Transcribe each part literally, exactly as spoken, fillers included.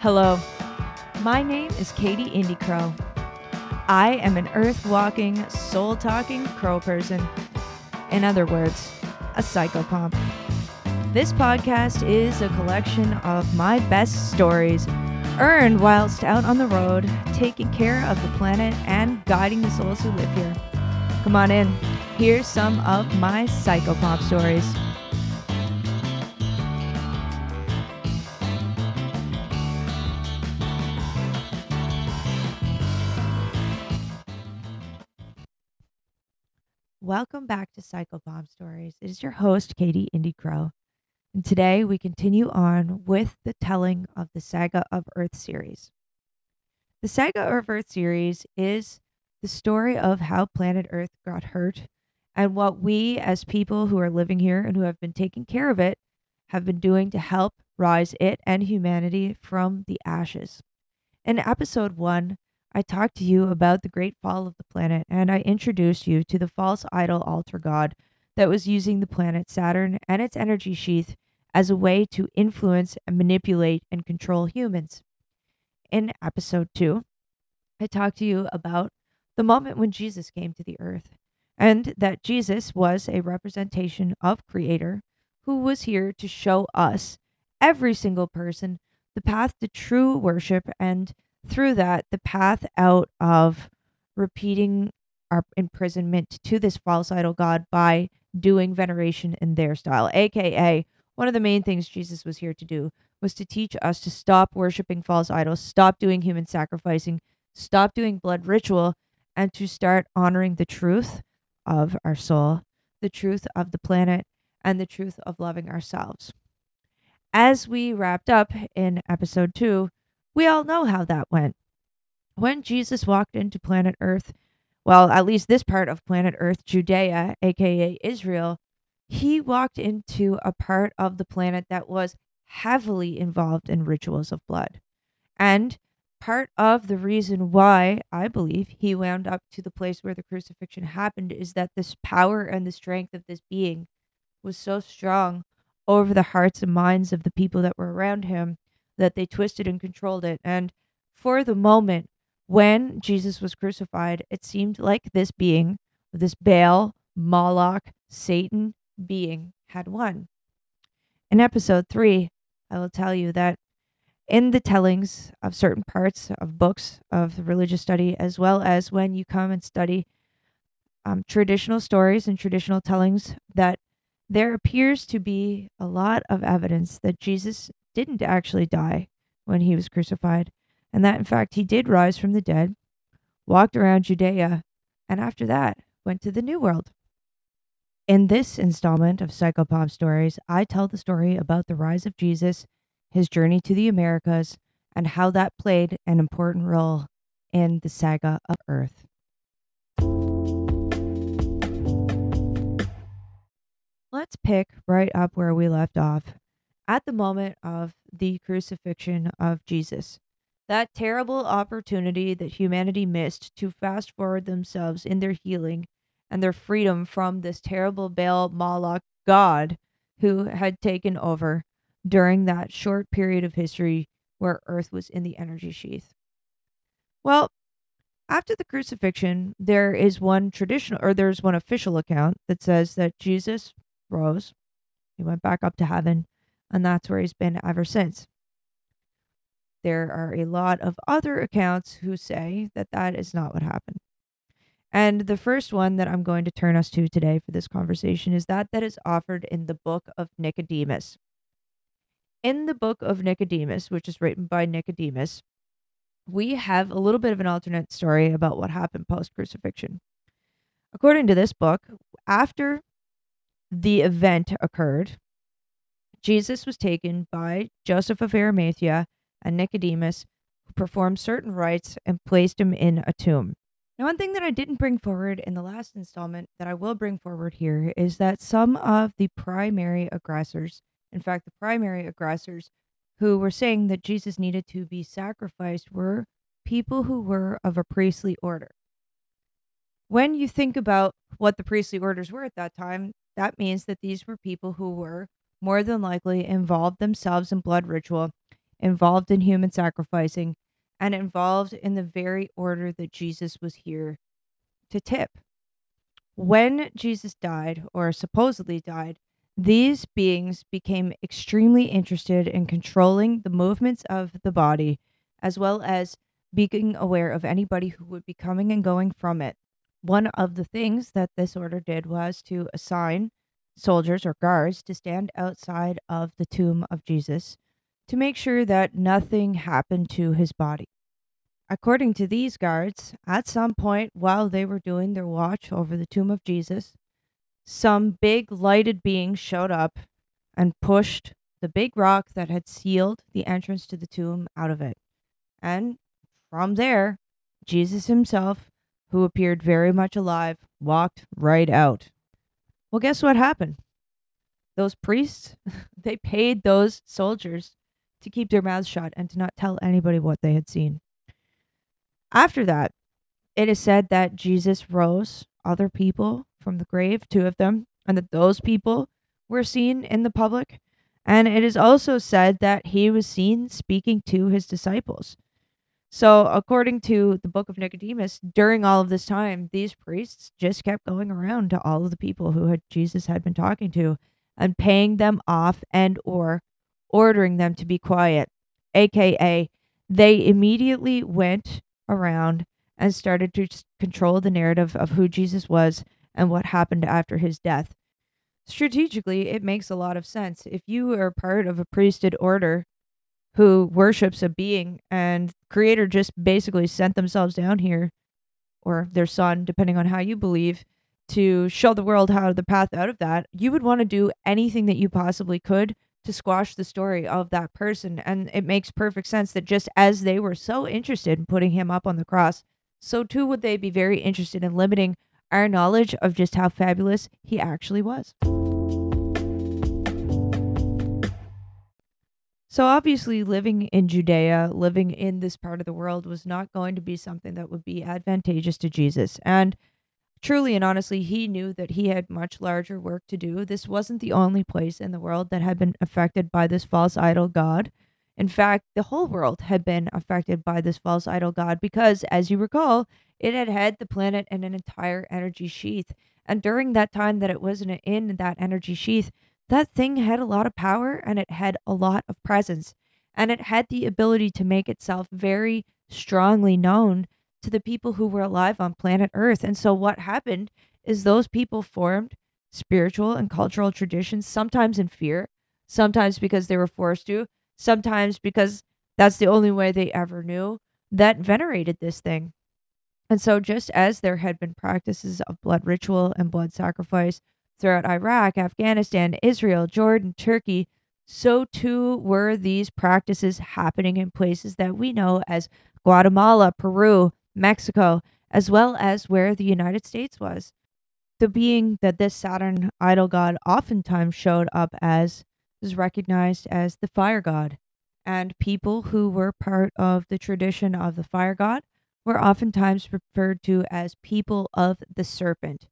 Hello, my name is Katie Indy Crow. I am an earth-walking, soul-talking crow person. In other words, a psychopomp. This podcast is a collection of my best stories, earned whilst out on the road, taking care of the planet and guiding the souls who live here. Come on in, here's some of my Psychopomp stories. Welcome back to Psychopomp Stories. It is your host, Katie Indy Crow. And today we continue on with the telling of the Saga of Earth series. The Saga of Earth series is the story of how planet Earth got hurt and what we as people who are living here and who have been taking care of it have been doing to help rise it and humanity from the ashes. In episode one, I talked to you about the great fall of the planet, and I introduced you to the false idol altar god that was using the planet Saturn and its energy sheath as a way to influence and manipulate and control humans. In episode two, I talked to you about the moment when Jesus came to the earth, and that Jesus was a representation of Creator who was here to show us, every single person, the path to true worship, and through that, the path out of repeating our imprisonment to this false idol god by doing veneration in their style. A K A, one of the main things Jesus was here to do was to teach us to stop worshiping false idols, stop doing human sacrificing, stop doing blood ritual, and to start honoring the truth of our soul, the truth of the planet, and the truth of loving ourselves. As we wrapped up in episode two, we all know how that went. When Jesus walked into planet Earth, well, at least this part of planet Earth, Judea, A K A Israel, he walked into a part of the planet that was heavily involved in rituals of blood. And part of the reason why, I believe, he wound up to the place where the crucifixion happened is that this power and the strength of this being was so strong over the hearts and minds of the people that were around him that they twisted and controlled it. And for the moment, when Jesus was crucified, it seemed like this being, this Baal, Moloch, Satan being had won. In episode three, I will tell you that in the tellings of certain parts of books of religious study, as well as when you come and study um, traditional stories and traditional tellings, that there appears to be a lot of evidence that Jesus didn't actually die when he was crucified, and that in fact he did rise from the dead, walked around Judea, and after that went to the New World. In this installment of Psychopomp Stories, I tell the story about the rise of Jesus, his journey to the Americas, and how that played an important role in the Saga of Earth. Let's pick right up where we left off. At the moment of the crucifixion of Jesus, that terrible opportunity that humanity missed to fast forward themselves in their healing and their freedom from this terrible Baal Moloch god who had taken over during that short period of history where Earth was in the energy sheath. Well, after the crucifixion, there is one traditional, or there's one official account that says that Jesus rose, he went back up to heaven, and that's where he's been ever since. There are a lot of other accounts who say that that is not what happened. And the first one that I'm going to turn us to today for this conversation is that that is offered in the Book of Nicodemus. In the Book of Nicodemus, which is written by Nicodemus, we have a little bit of an alternate story about what happened post-crucifixion. According to this book, after the event occurred, Jesus was taken by Joseph of Arimathea and Nicodemus, who performed certain rites and placed him in a tomb. Now, one thing that I didn't bring forward in the last installment that I will bring forward here is that some of the primary aggressors, in fact, the primary aggressors who were saying that Jesus needed to be sacrificed were people who were of a priestly order. When you think about what the priestly orders were at that time, that means that these were people who were more than likely involved themselves in blood ritual, involved in human sacrificing, and involved in the very order that Jesus was here to tip. When Jesus died, or supposedly died, these beings became extremely interested in controlling the movements of the body, as well as being aware of anybody who would be coming and going from it. One of the things that this order did was to assign soldiers or guards to stand outside of the tomb of Jesus to make sure that nothing happened to his body. According to these guards, at some point while they were doing their watch over the tomb of Jesus, some big lighted being showed up and pushed the big rock that had sealed the entrance to the tomb out of it. And from there, Jesus himself, who appeared very much alive, walked right out. Well, guess what happened? Those priests, they paid those soldiers to keep their mouths shut and to not tell anybody what they had seen. After that, it is said that Jesus rose other people from the grave, two of them, and that those people were seen in the public. And it is also said that he was seen speaking to his disciples. So according to the Book of Nicodemus, during all of this time, these priests just kept going around to all of the people who had Jesus had been talking to and paying them off and or ordering them to be quiet. A K A, they immediately went around and started to control the narrative of who Jesus was and what happened after his death. Strategically, it makes a lot of sense. If you are part of a priesthood order who worships a being and Creator just basically sent themselves down here, or their son, depending on how you believe, to show the world how the path out of that, you would want to do anything that you possibly could to squash the story of that person. And it makes perfect sense that just as they were so interested in putting him up on the cross, so too would they be very interested in limiting our knowledge of just how fabulous he actually was. So obviously living in Judea, living in this part of the world was not going to be something that would be advantageous to Jesus. And truly and honestly, he knew that he had much larger work to do. This wasn't the only place in the world that had been affected by this false idol god. In fact, the whole world had been affected by this false idol god because, as you recall, it had had the planet in an entire energy sheath. And during that time that it was in that energy sheath, that thing had a lot of power and it had a lot of presence. And it had the ability to make itself very strongly known to the people who were alive on planet Earth. And so what happened is those people formed spiritual and cultural traditions, sometimes in fear, sometimes because they were forced to, sometimes because that's the only way they ever knew, that venerated this thing. And so just as there had been practices of blood ritual and blood sacrifice throughout Iraq, Afghanistan, Israel, Jordan, Turkey, so too were these practices happening in places that we know as Guatemala, Peru, Mexico, as well as where the United States was. The being that this Saturn idol god oftentimes showed up as was recognized as the fire god. And people who were part of the tradition of the fire god were oftentimes referred to as people of the serpent.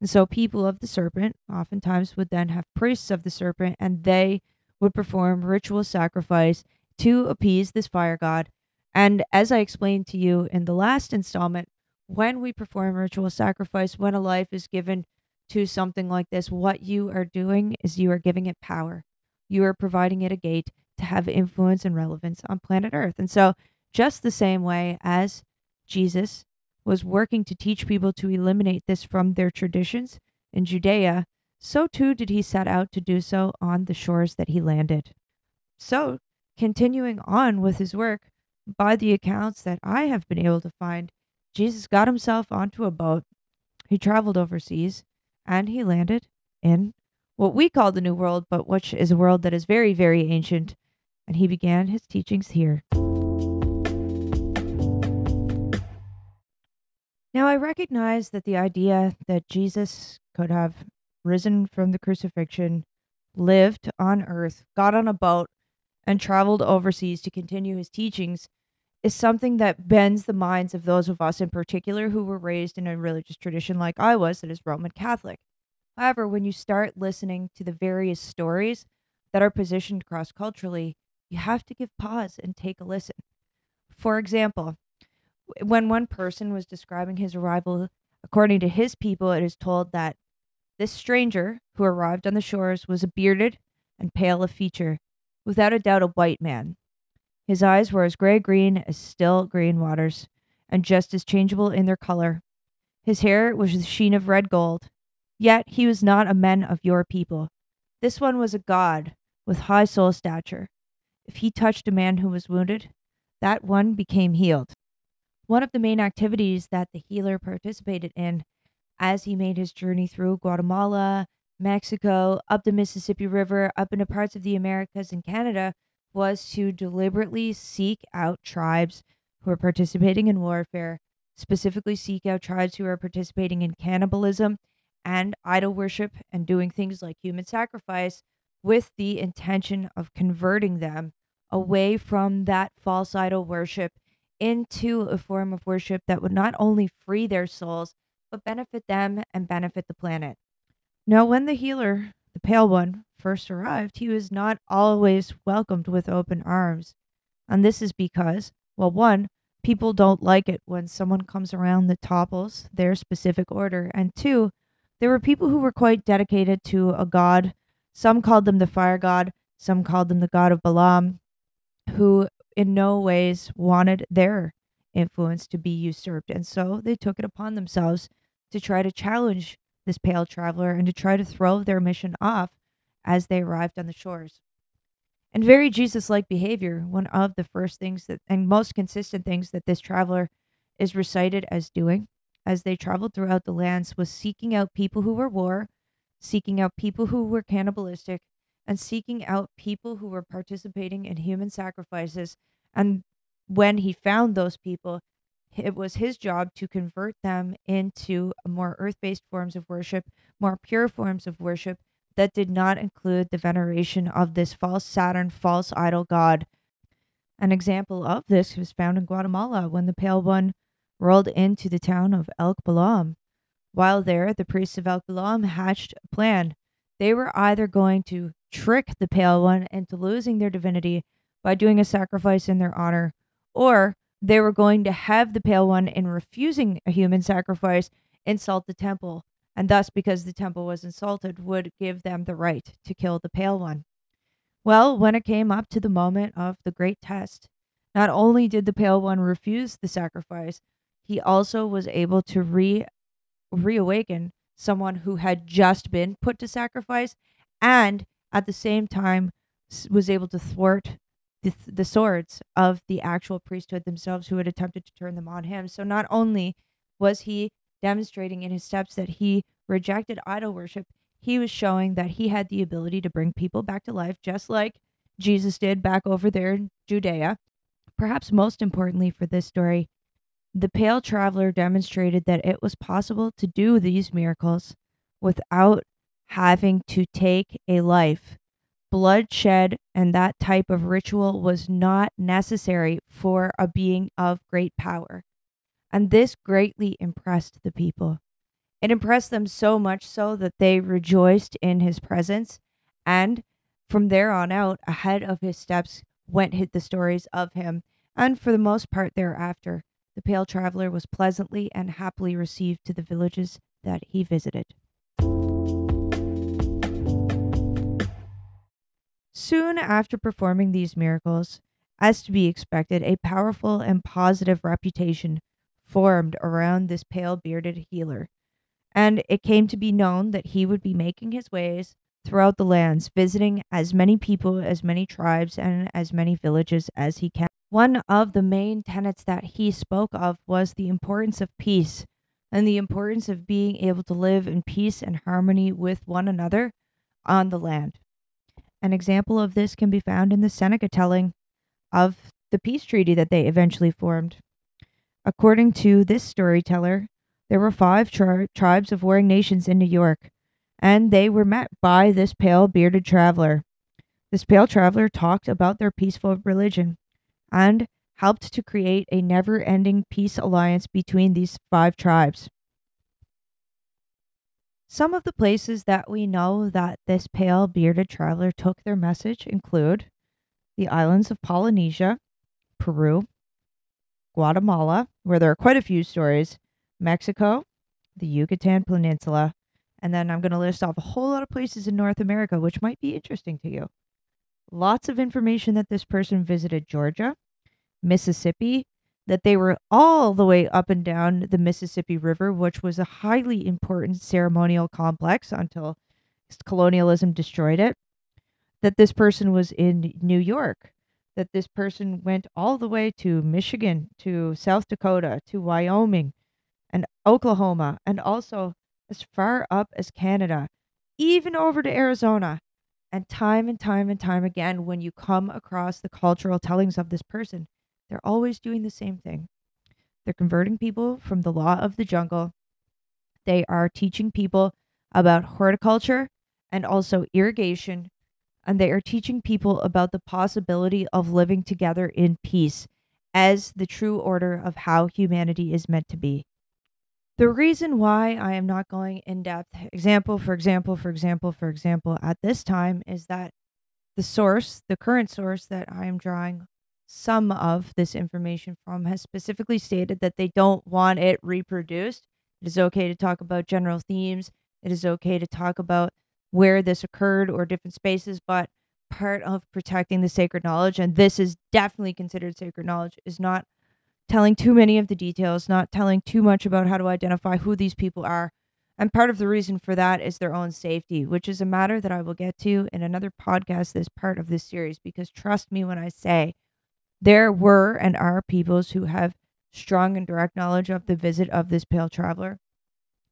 And so people of the serpent oftentimes would then have priests of the serpent, and they would perform ritual sacrifice to appease this fire god. And as I explained to you in the last installment, when we perform ritual sacrifice, when a life is given to something like this, what you are doing is you are giving it power. You are providing it a gate to have influence and relevance on planet Earth. And so just the same way as Jesus was working to teach people to eliminate this from their traditions in Judea, so too did he set out to do so on the shores that he landed. So, continuing on with his work, by the accounts that I have been able to find, Jesus got himself onto a boat, he traveled overseas, and he landed in what we call the New World, but which is a world that is very, very ancient, and he began his teachings here. Now, I recognize that the idea that Jesus could have risen from the crucifixion, lived on Earth, got on a boat, and traveled overseas to continue his teachings is something that bends the minds of those of us in particular who were raised in a religious tradition like I was, that is Roman Catholic. However, when you start listening to the various stories that are positioned cross-culturally, you have to give pause and take a listen. For example, when one person was describing his arrival, according to his people, it is told that this stranger who arrived on the shores was a bearded and pale of feature, without a doubt a white man. His eyes were as gray-green as still green waters, and just as changeable in their color. His hair was the sheen of red gold, yet he was not a man of your people. This one was a god, with high soul stature. If he touched a man who was wounded, that one became healed. One of the main activities that the healer participated in as he made his journey through Guatemala, Mexico, up the Mississippi River, up into parts of the Americas and Canada, was to deliberately seek out tribes who are participating in warfare, specifically seek out tribes who are participating in cannibalism and idol worship and doing things like human sacrifice, with the intention of converting them away from that false idol worship into a form of worship that would not only free their souls, but benefit them and benefit the planet. Now, when the healer, the pale one, first arrived, he was not always welcomed with open arms. And this is because, well, one, people don't like it when someone comes around that topples their specific order. And two, there were people who were quite dedicated to a god. Some called them the fire god, some called them the god of Balaam, who in no ways wanted their influence to be usurped. And so they took it upon themselves to try to challenge this pale traveler and to try to throw their mission off as they arrived on the shores. And very Jesus-like behavior, one of the first things that, and most consistent things that this traveler is recited as doing as they traveled throughout the lands, was seeking out people who were war, seeking out people who were cannibalistic, and seeking out people who were participating in human sacrifices. And when he found those people, it was his job to convert them into more earth-based forms of worship, more pure forms of worship that did not include the veneration of this false Saturn, false idol god. An example of this was found in Guatemala when the pale one rolled into the town of Elk Balaam. While there, the priests of Elk Balaam hatched a plan. They were either going to trick the pale one into losing their divinity by doing a sacrifice in their honor, or they were going to have the pale one, in refusing a human sacrifice, insult the temple, and thus, because the temple was insulted, would give them the right to kill the pale one. Well, when it came up to the moment of the great test, not only did the pale one refuse the sacrifice, he also was able to re reawaken someone who had just been put to sacrifice, and at the same time was able to thwart the, the swords of the actual priesthood themselves, who had attempted to turn them on him. So not only was he demonstrating in his steps that he rejected idol worship, he was showing that he had the ability to bring people back to life, just like Jesus did back over there in Judea. Perhaps most importantly for this story, the pale traveler demonstrated that it was possible to do these miracles without having to take a life. Bloodshed and that type of ritual was not necessary for a being of great power. And this greatly impressed the people. It impressed them so much so that they rejoiced in his presence. And from there on out, ahead of his steps went hit the stories of him. And for the most part thereafter, the pale traveler was pleasantly and happily received to the villages that he visited. Soon after performing these miracles, as to be expected, a powerful and positive reputation formed around this pale-bearded healer, and it came to be known that he would be making his ways throughout the lands, visiting as many people, as many tribes, and as many villages as he can. One of the main tenets that he spoke of was the importance of peace, and the importance of being able to live in peace and harmony with one another on the land. An example of this can be found in the Seneca telling of the peace treaty that they eventually formed. According to this storyteller, there were five tri- tribes of warring nations in New York, and they were met by this pale bearded traveler. This pale traveler talked about their peaceful religion and helped to create a never-ending peace alliance between these five tribes. Some of the places that we know that this pale bearded traveler took their message include the islands of Polynesia, Peru, Guatemala, where there are quite a few stories, Mexico, the Yucatan Peninsula, and then I'm going to list off a whole lot of places in North America, which might be interesting to you. Lots of information that this person visited Georgia, Mississippi, that they were all the way up and down the Mississippi River, which was a highly important ceremonial complex until colonialism destroyed it, that this person was in New York, that this person went all the way to Michigan, to South Dakota, to Wyoming, and Oklahoma, and also as far up as Canada, even over to Arizona. And time and time and time again, when you come across the cultural tellings of this person, they're always doing the same thing. They're converting people from the law of the jungle. They are teaching people about horticulture and also irrigation. And they are teaching people about the possibility of living together in peace as the true order of how humanity is meant to be. The reason why I am not going in depth, example for example, for example, for example, at this time is that the source, the current source that I am drawing some of this information from, has specifically stated that they don't want it reproduced. It is okay to talk about general themes. It is okay to talk about where this occurred or different spaces, but part of protecting the sacred knowledge, and this is definitely considered sacred knowledge, is not telling too many of the details, not telling too much about how to identify who these people are. And part of the reason for that is their own safety, which is a matter that I will get to in another podcast as part of this series, because trust me when I say there were and are peoples who have strong and direct knowledge of the visit of this pale traveler.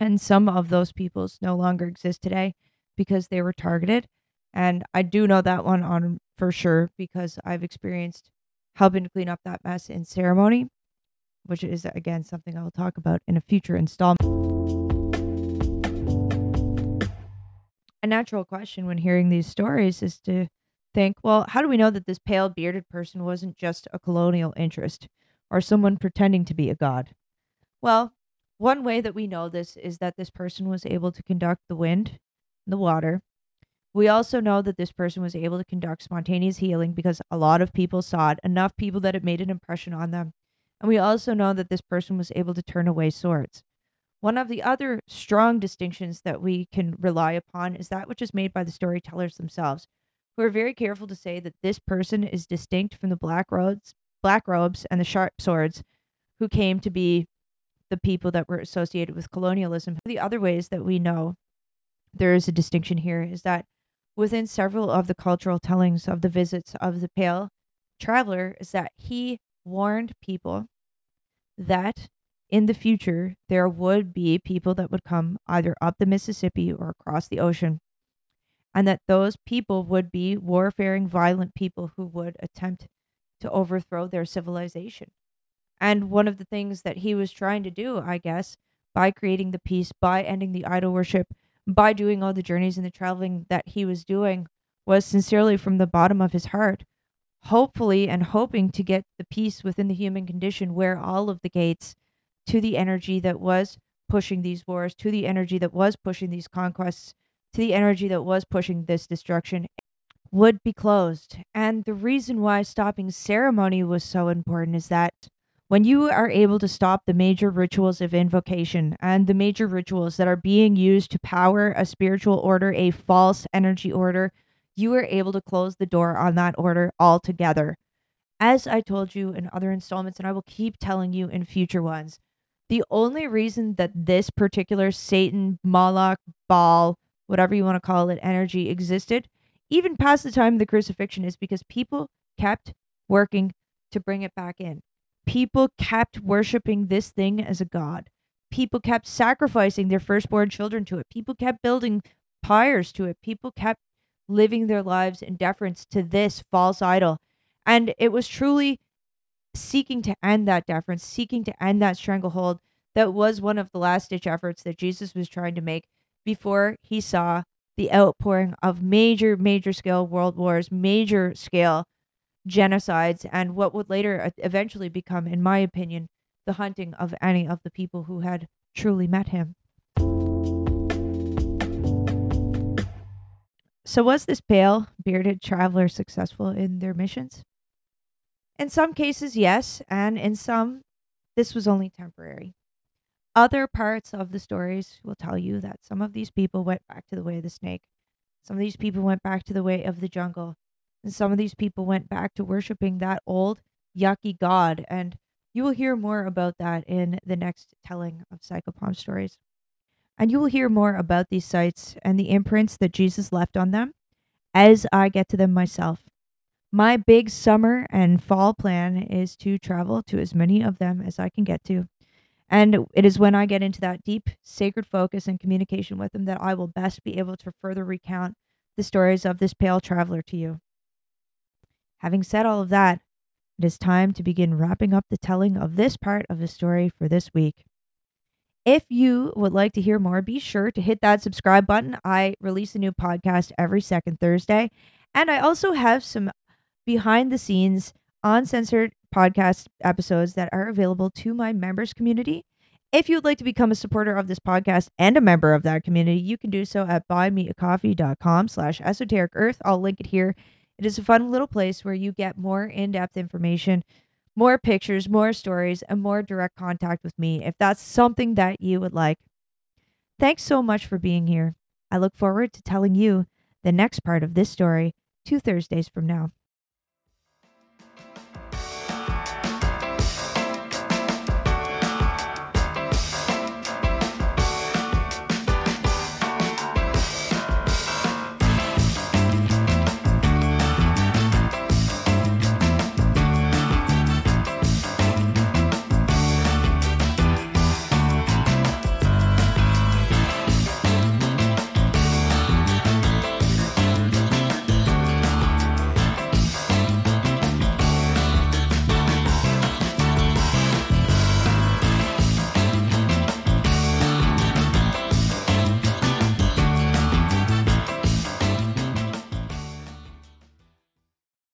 And some of those peoples no longer exist today because they were targeted. And I do know that one on for sure because I've experienced helping to clean up that mess in ceremony, which is, again, something I will talk about in a future installment. A natural question when hearing these stories is to think, well, how do we know that this pale bearded person wasn't just a colonial interest or someone pretending to be a god? Well, one way that we know this is that this person was able to conduct the wind, the water. We also know that this person was able to conduct spontaneous healing because a lot of people saw it, enough people that it made an impression on them. And we also know that this person was able to turn away swords. One of the other strong distinctions that we can rely upon is that which is made by the storytellers themselves, who are very careful to say that this person is distinct from the black robes, black robes and the sharp swords who came to be the people that were associated with colonialism. The other ways that we know there is a distinction here is that within several of the cultural tellings of the visits of the pale traveler is that he warned people that in the future there would be people that would come either up the Mississippi or across the ocean, and that those people would be warfaring, violent people who would attempt to overthrow their civilization. And one of the things that he was trying to do, I guess, by creating the peace, by ending the idol worship, by doing all the journeys and the traveling that he was doing, was sincerely from the bottom of his heart, hopefully and hoping to get the peace within the human condition, where all of the gates to the energy that was pushing these wars, to the energy that was pushing these conquests, to the energy that was pushing this destruction would be closed. And the reason why stopping ceremony was so important is that when you are able to stop the major rituals of invocation and the major rituals that are being used to power a spiritual order, a false energy order, you were able to close the door on that order altogether. As I told you in other installments, and I will keep telling you in future ones, the only reason that this particular Satan, Moloch, Baal, whatever you want to call it, energy existed, even past the time of the crucifixion, is because people kept working to bring it back in. People kept worshiping this thing as a god. People kept sacrificing their firstborn children to it. People kept building pyres to it. People kept living their lives in deference to this false idol. And it was truly seeking to end that deference, seeking to end that stranglehold. That was one of the last-ditch efforts that Jesus was trying to make before he saw the outpouring of major, major scale world wars, major scale genocides, and what would later eventually become, in my opinion, the hunting of any of the people who had truly met him. So was this pale, bearded traveler successful in their missions? In some cases, yes, and in some, this was only temporary. Other parts of the stories will tell you that some of these people went back to the way of the snake. Some of these people went back to the way of the jungle. And some of these people went back to worshiping that old, yucky god. And you will hear more about that in the next telling of Psychopomp Stories. And you will hear more about these sites and the imprints that Jesus left on them as I get to them myself. My big summer and fall plan is to travel to as many of them as I can get to. And it is when I get into that deep, sacred focus and communication with them that I will best be able to further recount the stories of this pale traveler to you. Having said all of that, it is time to begin wrapping up the telling of this part of the story for this week. If you would like to hear more, be sure to hit that subscribe button. I release a new podcast every second Thursday. And I also have some behind-the-scenes, uncensored podcast episodes that are available to my members community. If you'd like to become a supporter of this podcast and a member of that community, you can do so at buymeacoffee.com slash esoteric earth. I'll link it here. It is a fun little place where you get more in-depth information, more pictures, more stories, and more direct contact with me if that's something that you would like. Thanks so much for being here. I look forward to telling you the next part of this story two Thursdays from now.